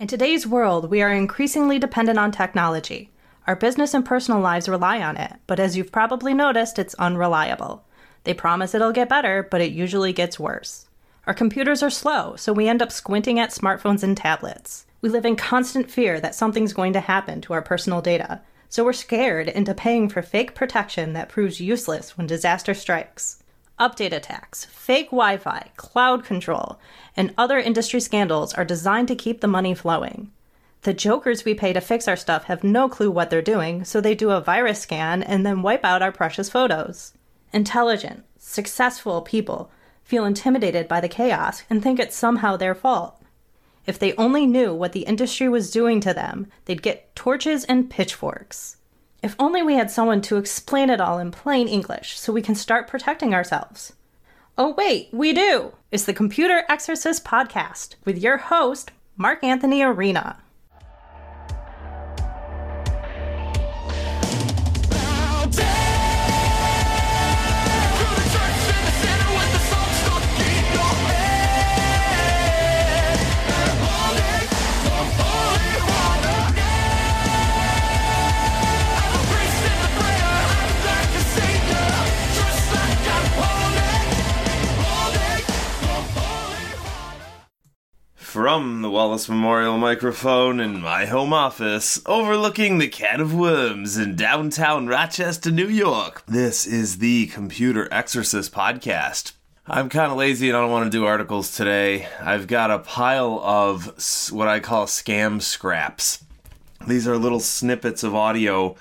In today's world, we are increasingly dependent on technology. Our business and personal lives rely on it, but as you've probably noticed, it's unreliable. They promise it'll get better, but it usually gets worse. Our computers are slow, so we end up squinting at smartphones and tablets. We live in constant fear that something's going to happen to our personal data, so we're scared into paying for fake protection that proves useless when disaster strikes. Update attacks, fake Wi-Fi, cloud control, and other industry scandals are designed to keep the money flowing. The jokers we pay to fix our stuff have no clue what they're doing, so they do a virus scan and then wipe out our precious photos. Intelligent, successful people feel intimidated by the chaos and think it's somehow their fault. If they only knew what the industry was doing to them, they'd get torches and pitchforks. If only we had someone to explain it all in plain English so we can start protecting ourselves. Oh wait, we do! It's the Computer Exorcist podcast with your host, Mark Anthony Arena. From the Wallace Memorial microphone in my home office, overlooking the Cat of Worms in downtown Rochester, New York, this is the Computer Exorcist podcast. I'm kind of lazy and I don't want to do articles today. I've got a pile of what I call scam scraps. These are little snippets of audio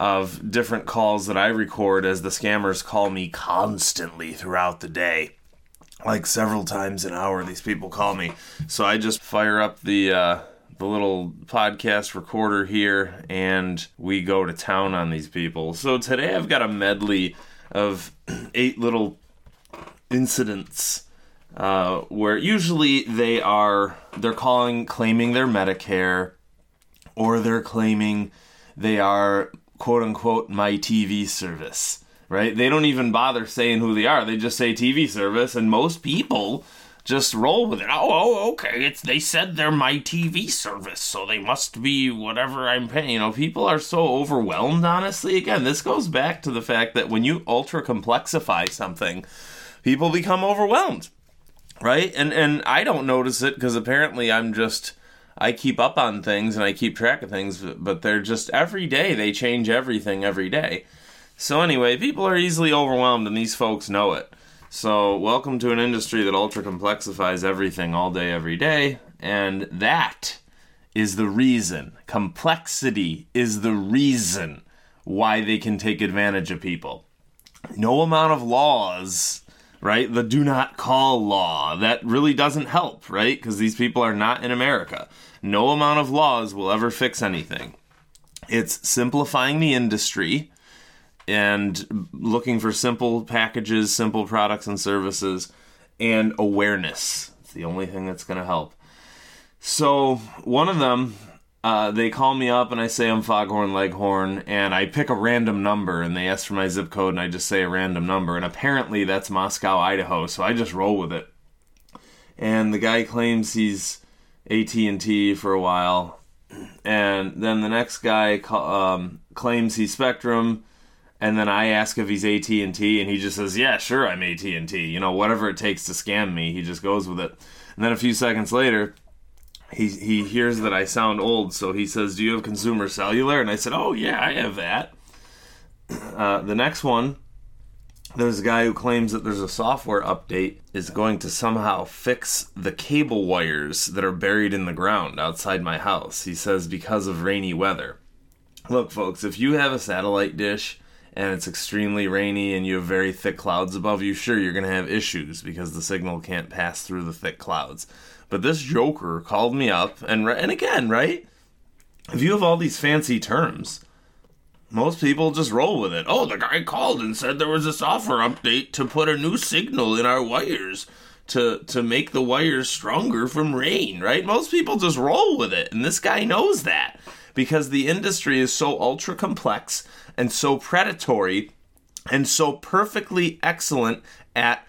of different calls that I record as the scammers call me constantly throughout the day. Like several times an hour, these people call me. So I just fire up the little podcast recorder here, and we go to town on these people. So today I've got a medley of 8 little incidents where usually they're calling, claiming they're Medicare, or they're claiming they are quote-unquote my TV service. Right? They don't even bother saying who they are. They just say TV service, and most people just roll with it. Oh, okay. They said they're my TV service, so they must be whatever I'm paying. You know, people are so overwhelmed, honestly. Again, this goes back to the fact that when you ultra-complexify something, people become overwhelmed, right? And I don't notice it because apparently I keep up on things and I keep track of things, but they're just every day. They change everything every day. So anyway, people are easily overwhelmed, and these folks know it. So welcome to an industry that ultra-complexifies everything all day, every day. And that is the reason. Complexity is the reason why they can take advantage of people. No amount of laws, right? The do not call law. That really doesn't help, right? Because these people are not in America. No amount of laws will ever fix anything. It's simplifying the industry and looking for simple packages, simple products and services, and awareness. It's the only thing that's going to help. So one of them, they call me up and I say I'm Foghorn Leghorn, and I pick a random number, and they ask for my zip code, and I just say a random number, and apparently that's Moscow, Idaho, so I just roll with it. And the guy claims he's AT&T for a while, and then the next guy claims he's Spectrum. And then I ask if he's AT&T, and he just says, yeah, sure, I'm AT&T. You know, whatever it takes to scam me, he just goes with it. And then a few seconds later, he hears that I sound old, so he says, do you have Consumer Cellular? And I said, oh, yeah, I have that. The next one, there's a guy who claims that there's a software update is going to somehow fix the cable wires that are buried in the ground outside my house. He says, because of rainy weather. Look, folks, if you have a satellite dish and it's extremely rainy and you have very thick clouds above you, sure, you're going to have issues because the signal can't pass through the thick clouds. But this joker called me up, and again, right? If you have all these fancy terms, most people just roll with it. Oh, the guy called and said there was a software update to put a new signal in our wires to make the wires stronger from rain, right? Most people just roll with it, and this guy knows that because the industry is so ultra-complex and so predatory and so perfectly excellent at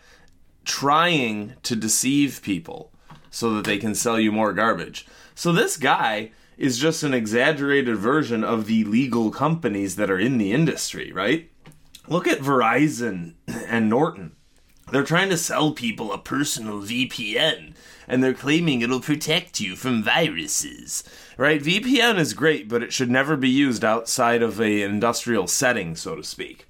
trying to deceive people so that they can sell you more garbage. So this guy is just an exaggerated version of the legal companies that are in the industry, right? Look at Verizon and Norton. They're trying to sell people a personal VPN, and they're claiming it'll protect you from viruses, right? VPN is great, but it should never be used outside of an industrial setting, so to speak.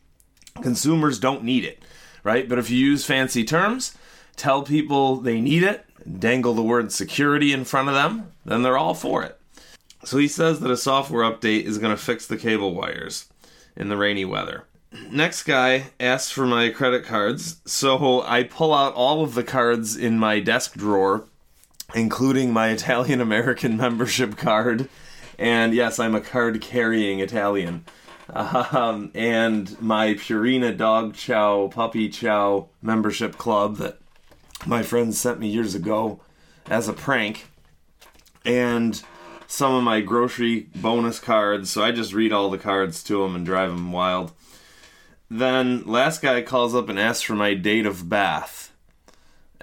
Consumers don't need it, right? But if you use fancy terms, tell people they need it, dangle the word security in front of them, then they're all for it. So he says that a software update is going to fix the cable wires in the rainy weather. Next guy asks for my credit cards, so I pull out all of the cards in my desk drawer, including my Italian American membership card, and yes, I'm a card-carrying Italian, and my Purina Dog Chow, Puppy Chow membership club that my friends sent me years ago as a prank, and some of my grocery bonus cards, so I just read all the cards to them and drive them wild. Then last guy calls up and asks for my date of bath,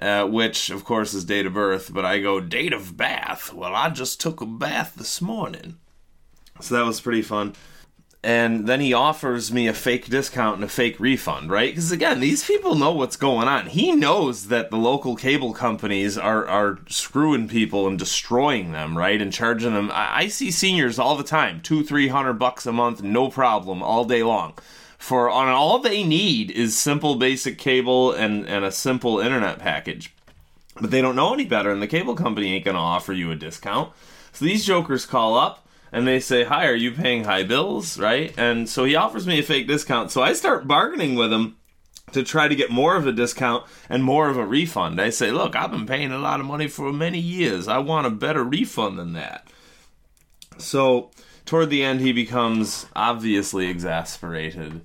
which, of course, is date of birth. But I go, date of bath? Well, I just took a bath this morning. So that was pretty fun. And then he offers me a fake discount and a fake refund, right? Because, again, these people know what's going on. He knows that the local cable companies are screwing people and destroying them, right? And charging them. I see seniors all the time, $200-$300 a month, no problem, all day long. For on all they need is simple basic cable and a simple internet package. But they don't know any better, and the cable company ain't going to offer you a discount. So these jokers call up, and they say, hi, are you paying high bills, right? And so he offers me a fake discount. So I start bargaining with him to try to get more of a discount and more of a refund. I say, look, I've been paying a lot of money for many years. I want a better refund than that. So toward the end, he becomes obviously exasperated.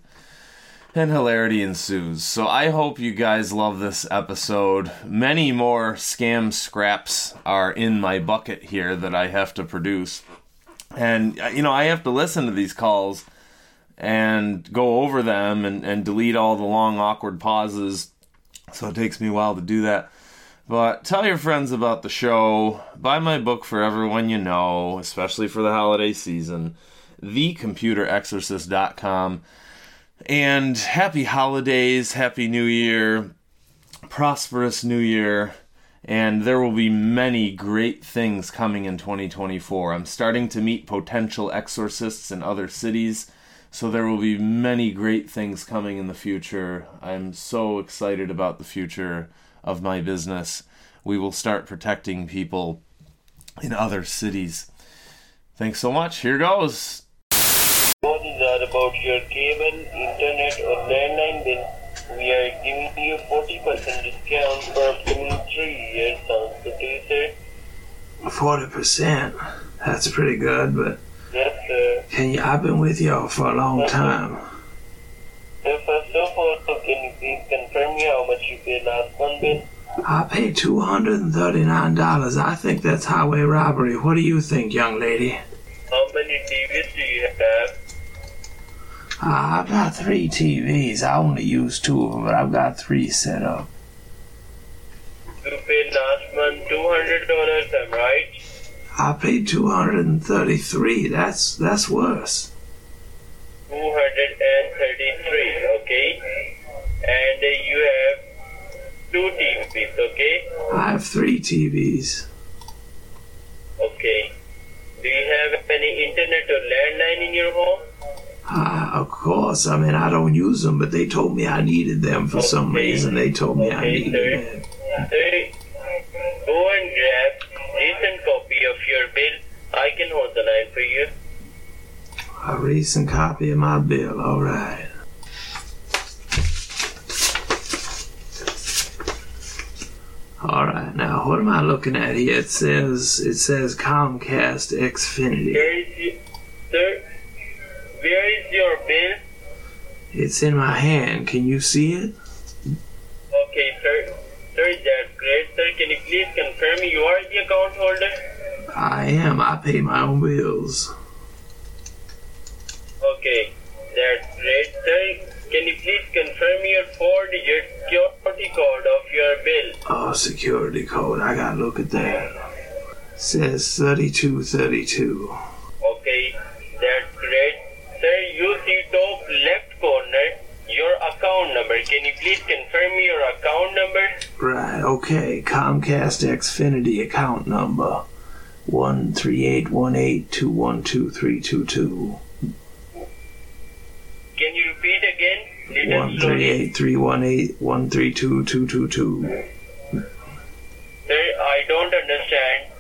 And hilarity ensues. So I hope you guys love this episode. Many more scam scraps are in my bucket here that I have to produce. And, you know, I have to listen to these calls and go over them and delete all the long, awkward pauses. So it takes me a while to do that. But tell your friends about the show. Buy my book for everyone you know, especially for the holiday season. TheComputerExorcist.com. And happy holidays, happy new year, prosperous new year, and there will be many great things coming in 2024. I'm starting to meet potential exorcists in other cities, so there will be many great things coming in the future. I'm so excited about the future of my business. We will start protecting people in other cities. Thanks so much. Here goes. Proposals are about your cable, internet or landline bill. We are giving you 40% discount for upcoming 3 years. Sounds good to you, sir? 40%? That's pretty good, but... Yes, sir. I've been with y'all for a long time. Sir, first of all, can you please confirm me how much you paid last month, bill? I paid $239. I think that's highway robbery. What do you think, young lady? How many TVs do you have? I've got 3 TVs. I only use 2 of them, but I've got 3 set up. You paid last month $200, am I right? I paid $233. That's worse. 233, okay. And you have 2 TVs, okay? I have 3 TVs. Okay. Do you have any internet or landline in your home? Of course. I mean, I don't use them, but they told me I needed them for some reason. They told me I needed them. Sir, go and grab a recent copy of your bill. I can hold the line for you. A recent copy of my bill. All right. All right. Now, what am I looking at here? It says Comcast Xfinity. Sir, where is your bill? It's in my hand. Can you see it? Okay, sir. Sir, that's great. Sir, can you please confirm you are the account holder? I am. I pay my own bills. Okay, that's great. Sir, can you please confirm your 4-digit security code of your bill? Oh, security code. I gotta look at that. Says 3232. Okay, that's great. Sir, you see top left corner, your account number. Can you please confirm your account number? Right, okay. Comcast Xfinity account number 13818212322. Can you repeat again? 1383181322222. Sir, I don't understand.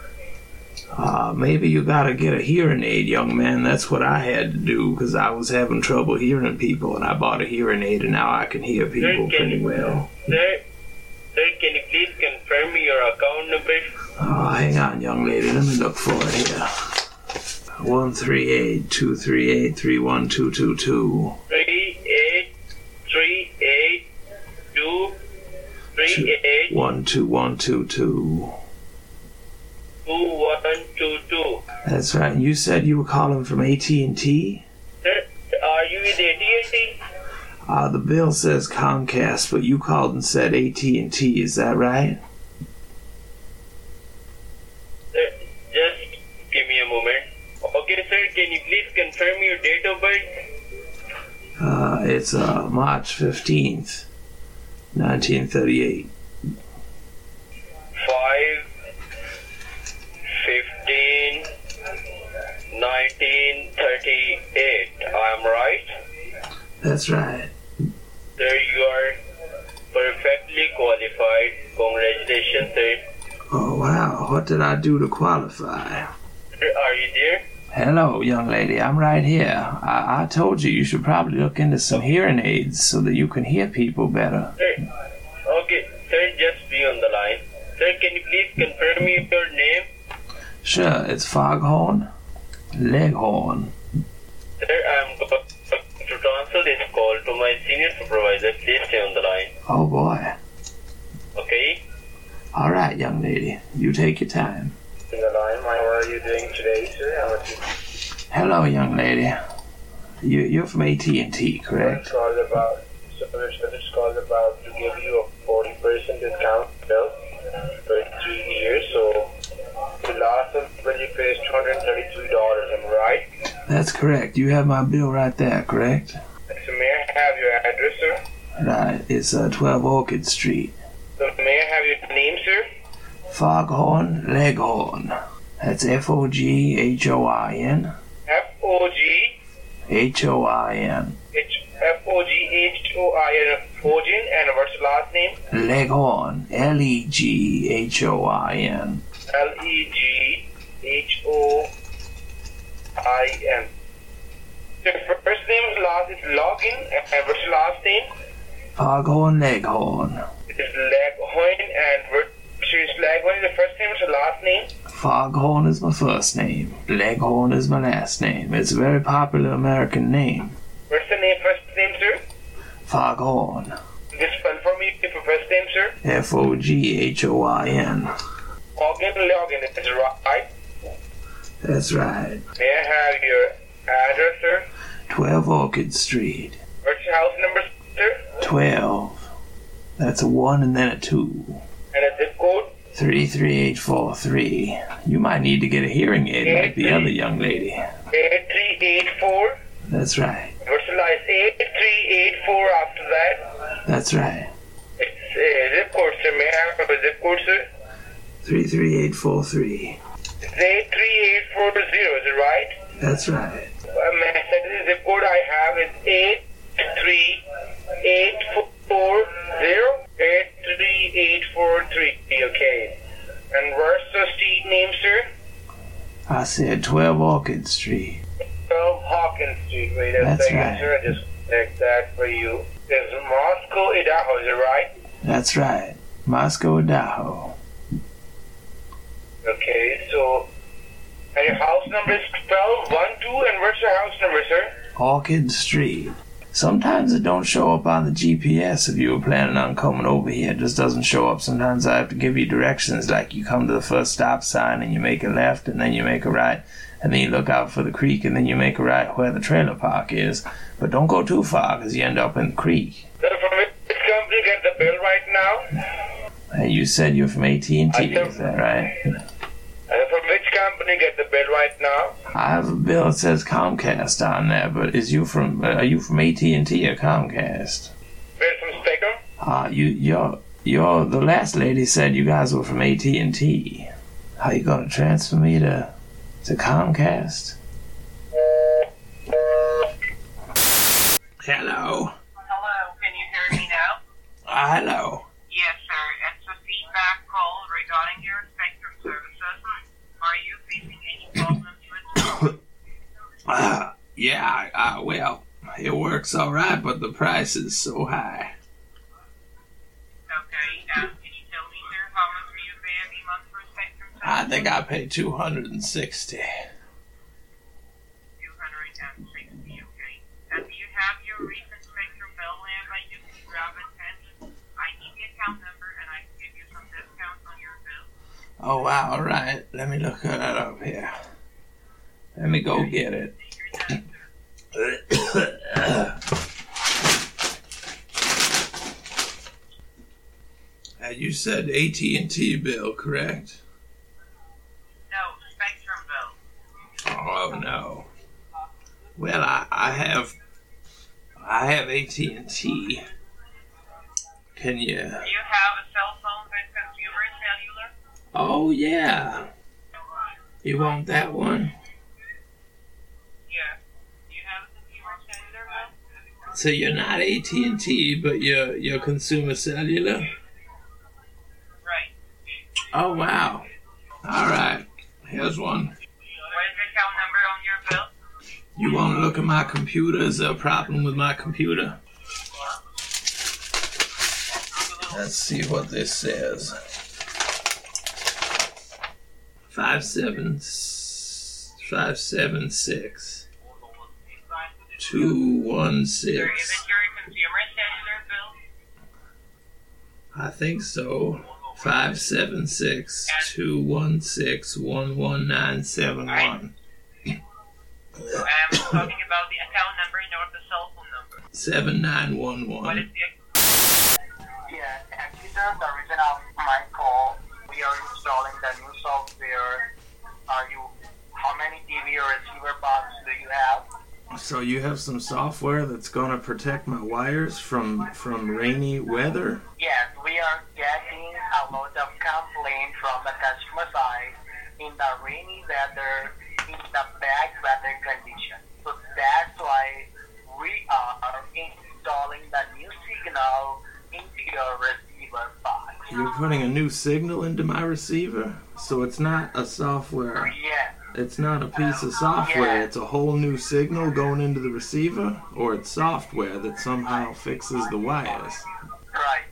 Maybe you gotta get a hearing aid, young man. That's what I had to do, because I was having trouble hearing people, and I bought a hearing aid, and now I can hear people pretty well. Sir, can you please confirm me your account number? Oh, hang on, young lady. Let me look for it here. 13823831222. 38382312222. 2122. That's right. And you said you were calling from AT&T? Sir, are you with AT&T? The bill says Comcast, but you called and said AT&T. Is that right? Sir, just give me a moment. Okay, sir, can you please confirm your date of birth? It's March 15th, 1938. 1938, I'm right? That's right. Sir, you are perfectly qualified. Congratulations, sir. Oh, wow. What did I do to qualify? Sir, are you there? Hello, young lady. I'm right here. I told you should probably look into some hearing aids so that you can hear people better. Sir, okay. Sir, just be on the line. Sir, can you please confirm me your name? Sure. It's Foghorn Leghorn. Sir, I'm about to transfer this call to my senior supervisor. Please stay on the line. Oh, boy. Okay. All right, young lady. You take your time. On the line, how are you doing today, sir? How are you? Hello, young lady. You're from AT&T, correct? It's called about to give you a 40% discount bill for 3 years, so... The last bill you paid $232, am I right? That's correct. You have my bill right there, correct? So may I have your address, sir? Right. It's 12 Orchid Street. So may I have your name, sir? Foghorn Leghorn. That's Foghorn. Foghorn. Foghorn. Foghorn. And what's the last name? Leghorn. Leghorn. Leghorn. The first name, last is Login, and what's the last name? Foghorn Leghorn. It's Leghorn, and what's Leghorn? The first name is the last name? Foghorn is my first name. Leghorn is my last name. It's a very popular American name. What's the name? First name, sir? Foghorn. Can you spell for me your first name, sir? Foghorn. Login, is right? That's right. May I have your address, sir? 12 Orchid Street. What's your house number, sir? 12. That's a 1 and then a 2. And a zip code? 33843. You might need to get a hearing aid like the other young lady. 8384? That's right. What's the last 8384 after that? That's right. It's a zip code, sir. May I have a zip code, sir? 33843. It's 83840, is it right? That's right. The zip code I have is 83840. 83843. Okay. And where's the street name, sir? I said 12 Hawkins Street. 12 Hawkins Street. Wait a second, right. Sir. I just checked that for you. It's Moscow, Idaho, is it right? That's right. Moscow, Idaho. Okay, so, and your house number is 1212, and where's your house number, sir? Orchid Street. Sometimes it don't show up on the GPS if you were planning on coming over here. It just doesn't show up. Sometimes I have to give you directions, like you come to the first stop sign, and you make a left, and then you make a right, and then you look out for the creek, and then you make a right where the trailer park is. But don't go too far, because you end up in the creek. So from which company get the bill right now? And you said you're from AT&T, is that right? company get the bill right now? I have a bill that says Comcast on there, but are you from AT&T or Comcast? We're from Spectrum. The last lady said you guys were from AT&T. How you gonna transfer me to Comcast? Hello. Hello, can you hear me now? Hello. Yes, sir. It's a feedback call regarding your Spectrum services. Are you facing any problems with it? Yeah, well, it works all right, but the price is so high. Okay, can you tell me, sir, how much are you paying every month for Spectrum services? I think I pay $260. Oh, wow, all right. Let me look that up here. Let me go get it. You said AT&T bill, correct? No, Spectrum bill. Oh, no. Well, I have AT&T. Can you... Do you have a cell phone with Consumer Cellular? Oh, yeah. You want that one? Yeah. Do you have a Consumer Cellular bill? So you're not AT&T, but you're Consumer Cellular? Right. Oh, wow. All right. Here's one. What is the account number on your bill? You want to look at my computer? Is there a problem with my computer? Let's see what this says. 576 216. Is it your Consumer Cellular bill? I think so. 576 216 11971. I'm talking about the account number, not the cell phone number. 7911. What is the? Yeah, actually, sir, the reason of my call, we are installing the new software. How many TV or receiver box do you have? So you have some software that's gonna protect my wires from rainy weather? Yes, we are getting a lot of complaints from the customer side in the rainy weather, in the bad weather condition. So that's why we are installing the new signal into your receiver box. You're putting a new signal into my receiver, so it's not a software. Yeah. It's not a piece of software. Yeah. It's a whole new signal going into the receiver, or it's software that somehow fixes the wires. Right.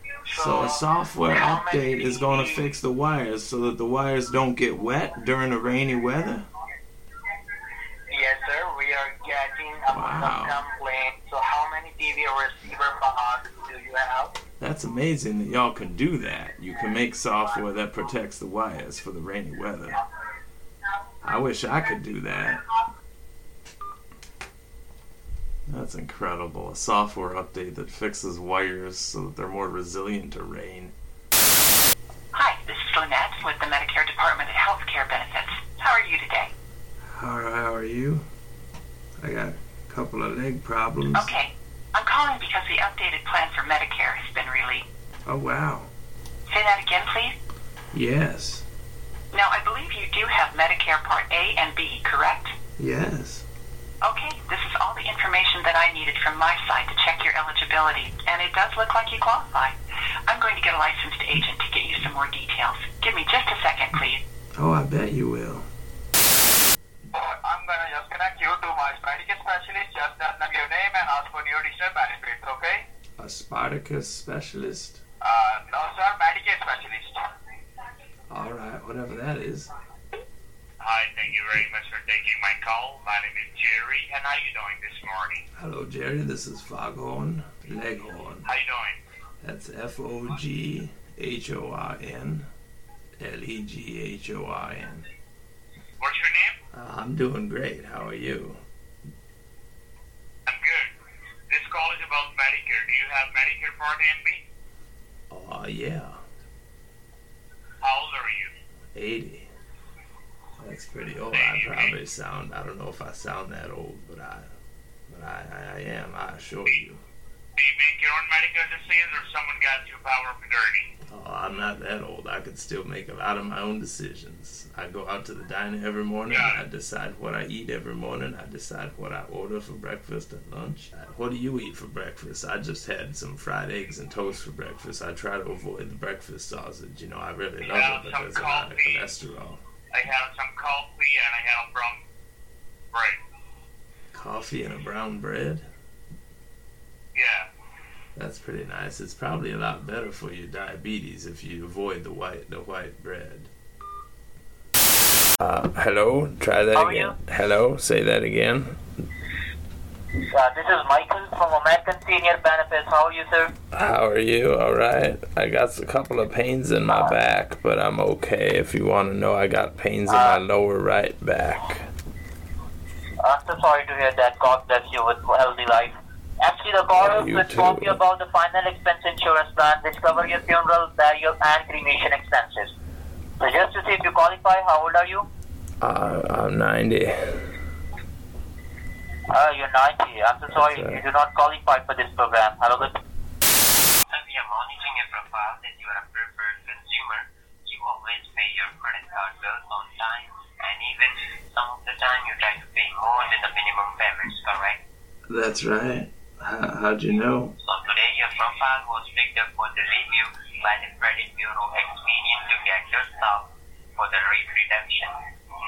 So a software update is going to fix the wires so that the wires don't get wet during the rainy weather. Yes, sir. We are getting a complaint. So how many TV receiver box do you have? That's amazing that y'all can do that. You can make software that protects the wires for the rainy weather. I wish I could do that. That's incredible. A software update that fixes wires so that they're more resilient to rain. Hi, this is Lynette with the Medicare Department of Healthcare Benefits. How are you today? All right, how are you? I got a couple of leg problems. Okay. I'm calling because the updated plan for Medicare has been released. Oh, wow. Say that again, please? Yes. Now, I believe you do have Medicare Part A and B, correct? Yes. Okay, this is all the information that I needed from my side to check your eligibility, and it does look like you qualify. I'm going to get a licensed agent to get you some more details. Give me just a second, please. Oh, I bet you will. I'm going to just connect you to my Spartacus specialist. Just tell them your name and ask for new additional benefits, okay? A Spartacus specialist? No, sir, Medicare specialist. All right, whatever that is. Hi, thank you very much for taking my call. My name is Jerry, and how are you doing this morning? Hello, Jerry. This is Foghorn Leghorn. How you doing? That's Foghorn Leghorn. What's your name? I'm doing great. How are you? I'm good. This call is about Medicare. Do you have Medicare Part A and B? Yeah. How old are you? 80. That's pretty old. I probably sound, I don't know if I sound that old, but I am, I assure you. Do you make your own medical decisions, or someone got you power of attorney? Oh, I'm not that old. I could still make a lot of my own decisions. I go out to the diner every morning. I decide what I eat every morning. I decide what I order for breakfast and lunch. What do you eat for breakfast? I just had some fried eggs and toast for breakfast. I try to avoid the breakfast sausage. You know, I really love it, but there's a lot of cholesterol. I have some coffee and I have brown bread. Coffee and a brown bread? Yeah. That's pretty nice. It's probably a lot better for your diabetes if you avoid the white bread. Hello? Try that again. You? Hello? Say that again. This is Michael from American Senior Benefits. How are you, sir? How are you? All right. I got a couple of pains in my back, but I'm okay. If you want to know, I got pains in my lower right back. I'm so sorry to hear that. God bless you with a healthy life. Actually, the call is to talk to you about the final expense insurance plan, which covers your funeral, burial, and cremation expenses. So just to see if you qualify, how old are you? I'm 90. You're 90. I'm so sorry, you do not qualify for this program. Hello, good. So we are monitoring your profile that you are a preferred consumer. You always pay your credit card bill on time, and even some of the time you try to pay more than the minimum payments, correct? That's right. How'd you know? So today your profile was picked up for the review by the credit bureau Experian to get yourself for the rate redemption.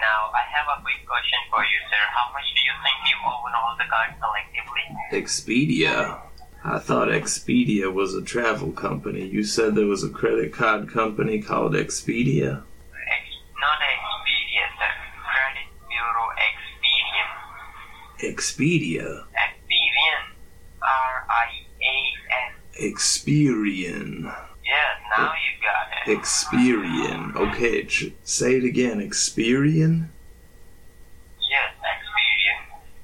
Now I have a quick question for you, sir. How much do you think you owe on all the cards collectively? Expedia? I thought Expedia was a travel company. You said there was a credit card company called Expedia? Not Expedia, sir. Credit bureau Experian. Expedia? Experian. Yes, now you got it. Experian. Okay, say it again. Experian? Yes, Experian.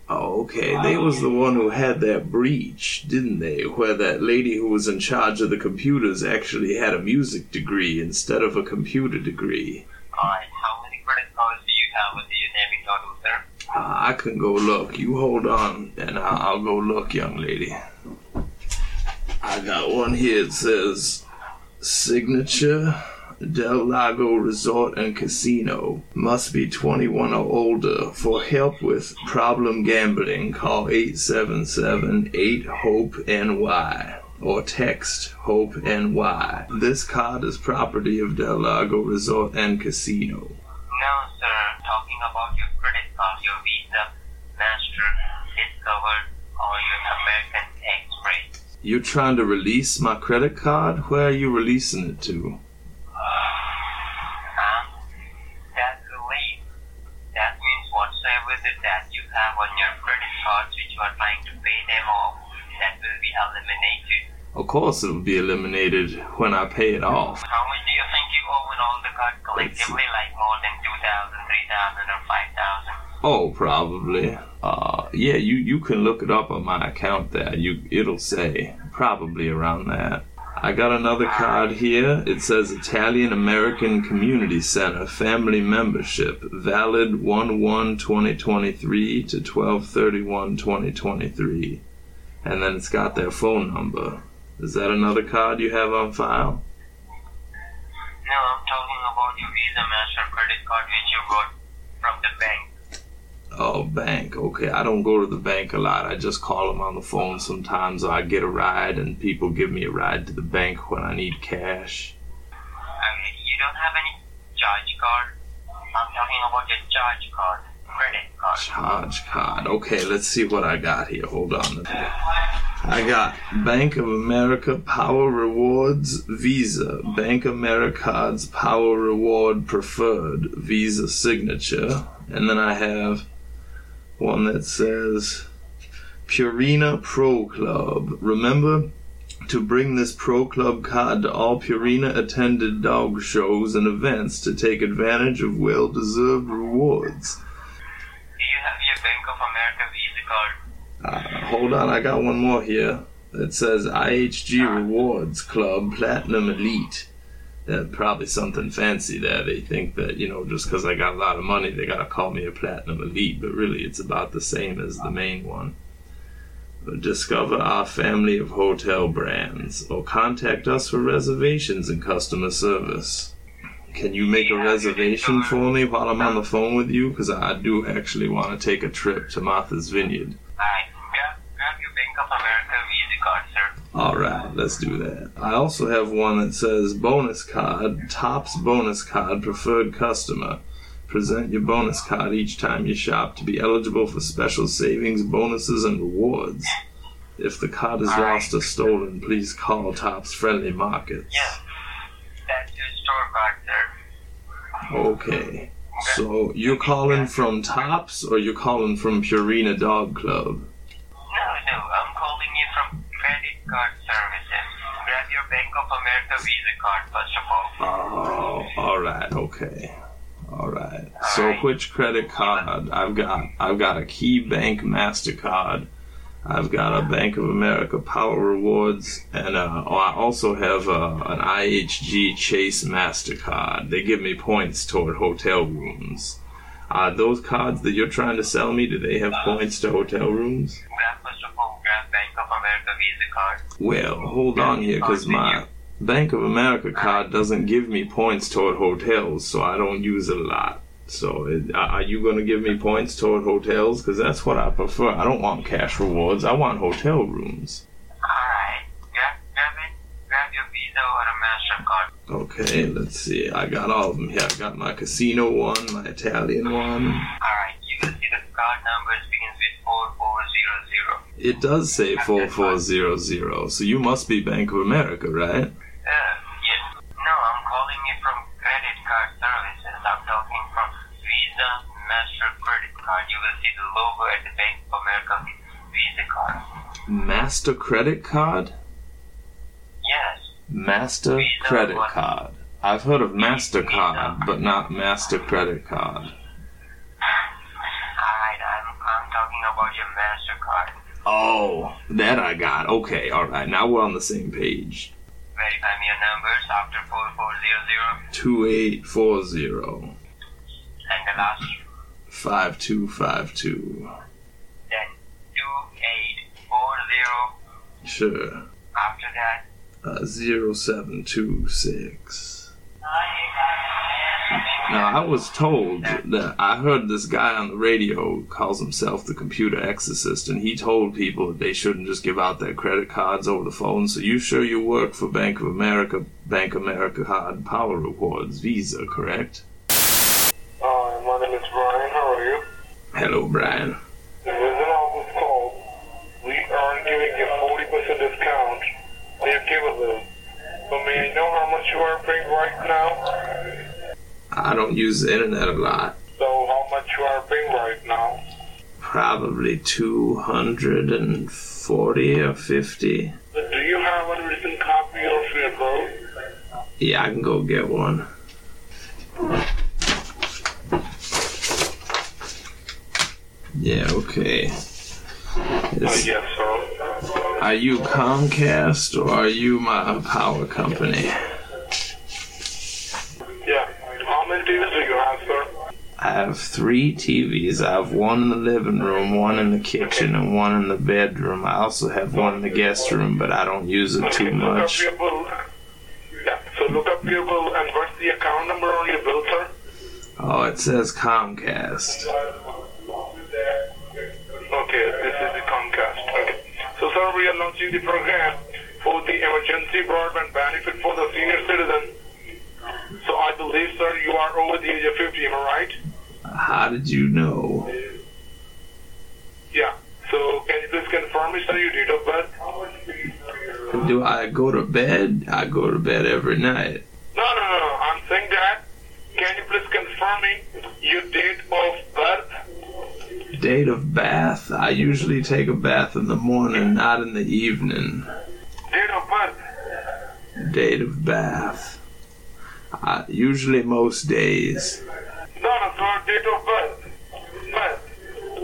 Oh, okay. They was the one who had that breach, didn't they? Where that lady who was in charge of the computers actually had a music degree instead of a computer degree. Alright, how many credit cards do you have with your name in total, sir? I can go look. You hold on, and I'll go look, young lady. I got one here. It says Signature Del Lago Resort and Casino. Must be 21 or older. For help with problem gambling, call 877-8-HOPE-NY or text HOPE-NY. This card is property of Del Lago Resort and Casino. Now, sir, talking about your credit card, your Visa, Master, Discover, or your American Express. You're trying to release my credit card? Where are you releasing it to? That's release. That means whatsoever the debt you have on your credit cards which you are trying to pay them off, that will be eliminated. Of course it'll be eliminated when I pay it off. How much do you think you owe on all the cards collectively, like more than 2,000, 3,000, or 5,000? Oh, probably. Yeah, you can look it up on my account there. It'll say probably around that. I got another card here. It says Italian American Community Center Family Membership, valid 1/1/2023 to 12/31/2023, and then it's got their phone number. Is that another card you have on file? No, I'm talking about your Visa Master credit card which you got from the bank. Oh, bank. Okay, I don't go to the bank a lot. I just call them on the phone sometimes, or I get a ride, and people give me a ride to the bank when I need cash. Okay, you don't have any charge card? I'm talking about your charge card, credit card. Charge card. Okay, let's see what I got here. Hold on. I got Bank of America Power Rewards Visa, Bank of America's Power Reward Preferred Visa Signature, and then I have one that says Purina Pro Club. Remember to bring this Pro Club card to all Purina attended dog shows and events to take advantage of well-deserved rewards. Do you have your Bank of America Visa card? Hold on, I got one more here. It says IHG Rewards Club Platinum Elite. probably something fancy there. They think that, you know, just because I got a lot of money, they got to call me a platinum elite, but really it's about the same as the main one. Discover our family of hotel brands or contact us for reservations and customer service. Can you make a reservation for me while I'm on the phone with you? Because I do actually want to take a trip to Martha's Vineyard. Hi, we have your Bank of America Visa card, sir. All right, let's do that. I also have one that says bonus card, Topps bonus card, preferred customer. Present your bonus card each time you shop to be eligible for special savings, bonuses, and rewards. If the card is lost or stolen, please call Topps Friendly Markets. Yeah, that's your store card, sir. Okay, so you're calling from Topps or you're calling from Purina Dog Club? No, I'm calling you from Credit Card Services. Grab your Bank of America Visa card, first of all. Oh, all right, okay. So which credit card? I've got a Key Bank MasterCard. I've got a Bank of America Power Rewards, and I also have an IHG Chase MasterCard. They give me points toward hotel rooms. Are those cards that you're trying to sell me, do they have points to hotel rooms? Bank of America Visa card. Well, hold on here, because my Bank of America card doesn't give me points toward hotels, so I don't use it a lot. So are you going to give me points toward hotels? Because that's what I prefer. I don't want cash rewards. I want hotel rooms. All right. Grab your Visa or a MasterCard. Okay, let's see. I got all of them here. I got my casino one, my Italian one. All right. You can see the card number begins with 4400. It does say 4400, so you must be Bank of America, right? Master Credit Card? Yes. Master Visa Credit one. Card. I've heard of MasterCard, Visa, but not Master Credit Card. Alright, I'm talking about your MasterCard. Oh, that I got. Okay, alright, now we're on the same page. Verify me your numbers after 4400. 2840. And the last? 5252. Sure. After that? 0726. Now, I was told that I heard this guy on the radio calls himself the Computer Exorcist, and he told people that they shouldn't just give out their credit cards over the phone. So you sure you work for Bank of America, Bank America Hard Power Rewards, Visa, correct? My name is Brian. How are you? Hello, Brian. I don't use the internet a lot. So how much you are paying right now? Probably 240 or 50. Do you have a written copy of your bill? Yeah, I can go get one. Yeah, okay. Yes, sir. Are you Comcast or are you my power company? I have 3 TVs. I have one in the living room, one in the kitchen, and one in the bedroom. I also have one in the guest room, but I don't use it too much. Look up your bill. Yeah, so look up your bill and what's the account number on your bill, sir? Oh, it says Comcast. Okay, this is the Comcast. Okay. So, sir, we are launching the program for the emergency broadband benefit for the senior citizen. So I believe, sir, you are over the age of 50, am I right? How did you know? Yeah. So can you please confirm me, sir, your date of birth? Do I go to bed? I go to bed every night. No. I'm saying that. Can you please confirm me your date of birth? Date of bath? I usually take a bath in the morning, not in the evening. Date of birth? Date of bath. Usually most days. No, date of birth. Birth.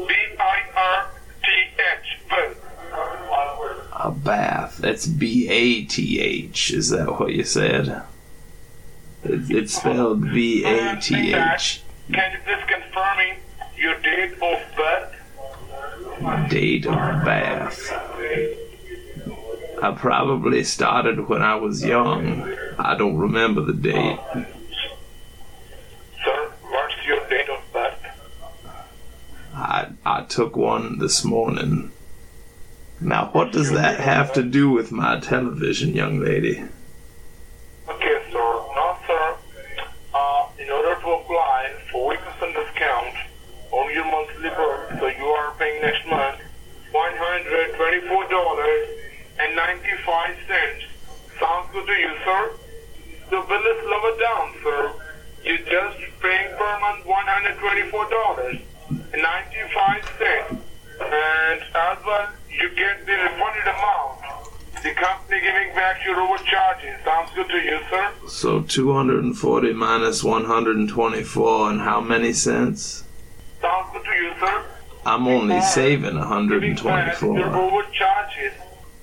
B-I-R-T-H. Birth. A bath. That's B-A-T-H. Is that what you said? It's spelled B-A-T-H. Can you just confirm me your date of birth? Date of birth. I probably started when I was young. I don't remember the date. Sir, what's your date of birth? I took one this morning. Now, what does that have to do with my television, young lady? Okay, sir. No, sir. In order to apply for 40% discount on your monthly bill, so you are paying next month $124.95. Sounds good to you, sir? The bill is lower down, sir. You're just paying per month $124.95. And as well, you get the refunded amount. The company giving back your overcharges. Sounds good to you, sir? So 240 minus 124 and how many cents? Sounds good to you, sir? I'm only saving 124. Your overcharges.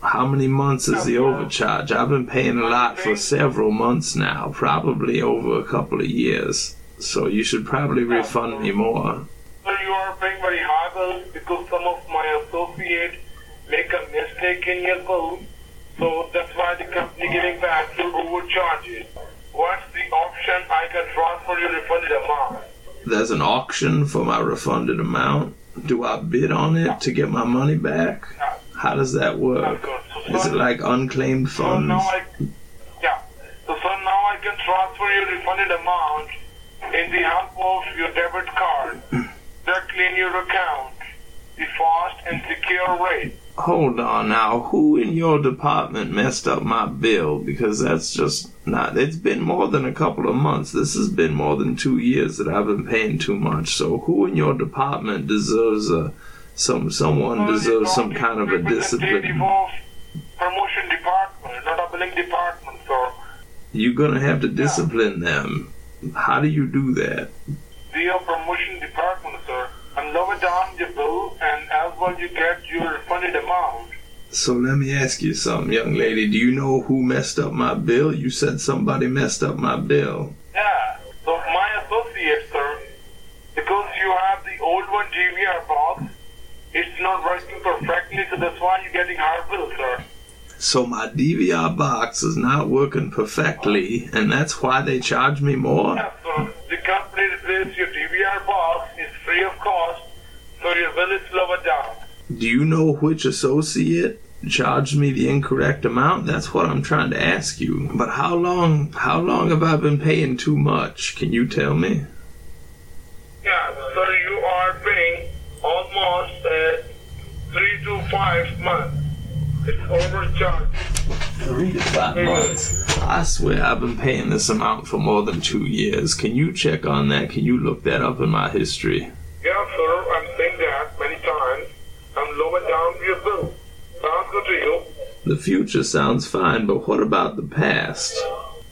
How many months is the overcharge? I've been paying a lot for several months now, probably over a couple of years. So you should probably refund me more. Sir, you are paying very high bills because some of my associates make a mistake in your bill. So that's why the company giving back your overcharges. What's the option I can transfer your refunded amount? There's an auction for my refunded amount. Do I bid on it to get my money back? How does that work? Is it like unclaimed funds? So now I can transfer your refunded amount in the help of your debit card. Directly in your account. The fast and secure rate. Hold on now. Who in your department messed up my bill? Because that's just not... It's been more than a couple of months. This has been more than 2 years that I've been paying too much. So who in your department deserves some kind of a discipline? Promotion department, not a billing department, sir. You're going to have to discipline them. How do you do that? They are promotion department, sir. I'm lower down your bill, and as well you get your refunded amount. So let me ask you something, young lady. Do you know who messed up my bill? You said somebody messed up my bill. Yeah. So my associate, sir, because you have the old one DVR box, it's not working perfectly, so that's why you're getting higher bill, sir. So my DVR box is not working perfectly, and that's why they charge me more? Yeah, sir. The company replaces your DVR box. It's free of cost, so your bill is lower down. Do you know which associate charged me the incorrect amount? That's what I'm trying to ask you. But how long have I been paying too much? Can you tell me? Yeah, so you are paying almost 3 to 5 months. It's overcharged. 3 to 5 months. I swear I've been paying this amount for more than 2 years. Can you check on that? Can you look that up in my history? Yeah, sir. I'm saying that many times. I'm lower down your bill. Sounds good to you. The future sounds fine, but what about the past?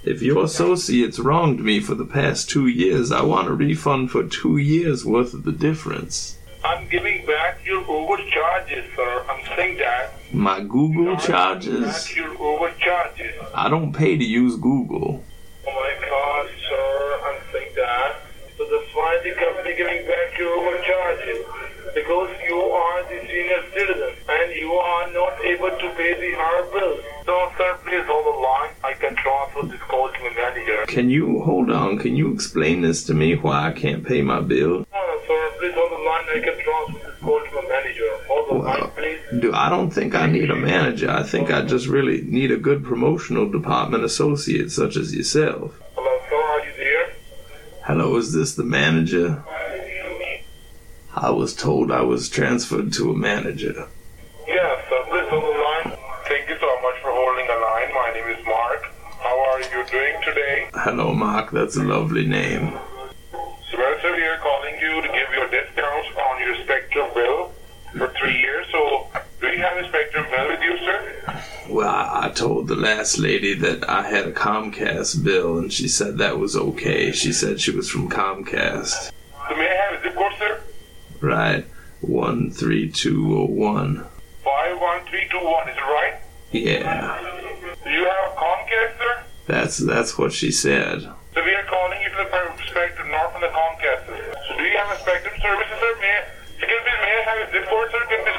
If your associates wronged me for the past 2 years, I want a refund for 2 years' worth of the difference. I'm giving back your overcharges, sir. I'm saying that. My Google charges? Your overcharges. I don't pay to use Google. Oh my God, sir. I'm saying that. So that's why the company giving back your overcharges. Because you are the senior citizen and you are not able to pay the higher bills. So, sir, please hold the line. I can transfer this call to my manager. Can you, hold on, can you explain this to me why I can't pay my bill? No, sir, please hold the line. I can transfer this call to my manager. Hold the line, please. I don't think I need a manager. I think I just really need a good promotional department associate such as yourself. Hello, sir, are you there? Hello, is this the manager? I was told I was transferred to a manager. Yes, sir. Please hold the line. Thank you so much for holding the line. My name is Mark. How are you doing today? Hello, Mark. That's a lovely name. Sir, we are calling you to give your discounts on your Spectrum bill for 3 years. So, do you have a Spectrum bill with you, sir? Well, I told the last lady that I had a Comcast bill, and she said that was okay. She said she was from Comcast. So, may I have a zip code, sir? Right, 13201. 51321, is it right? Yeah. Do you have Comcast, sir? That's what she said. So we the Comcast. So do you have a Spectrum service, sir? May I have a zip code, sir? Can you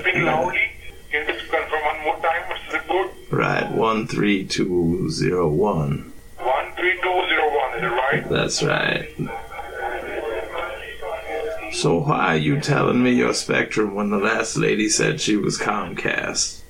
speak loudly? Can you confirm one more time, Mr. Zip code? Right, 13201. 13201, is it right? That's right. So why are you telling me your Spectrum when the last lady said she was Comcast?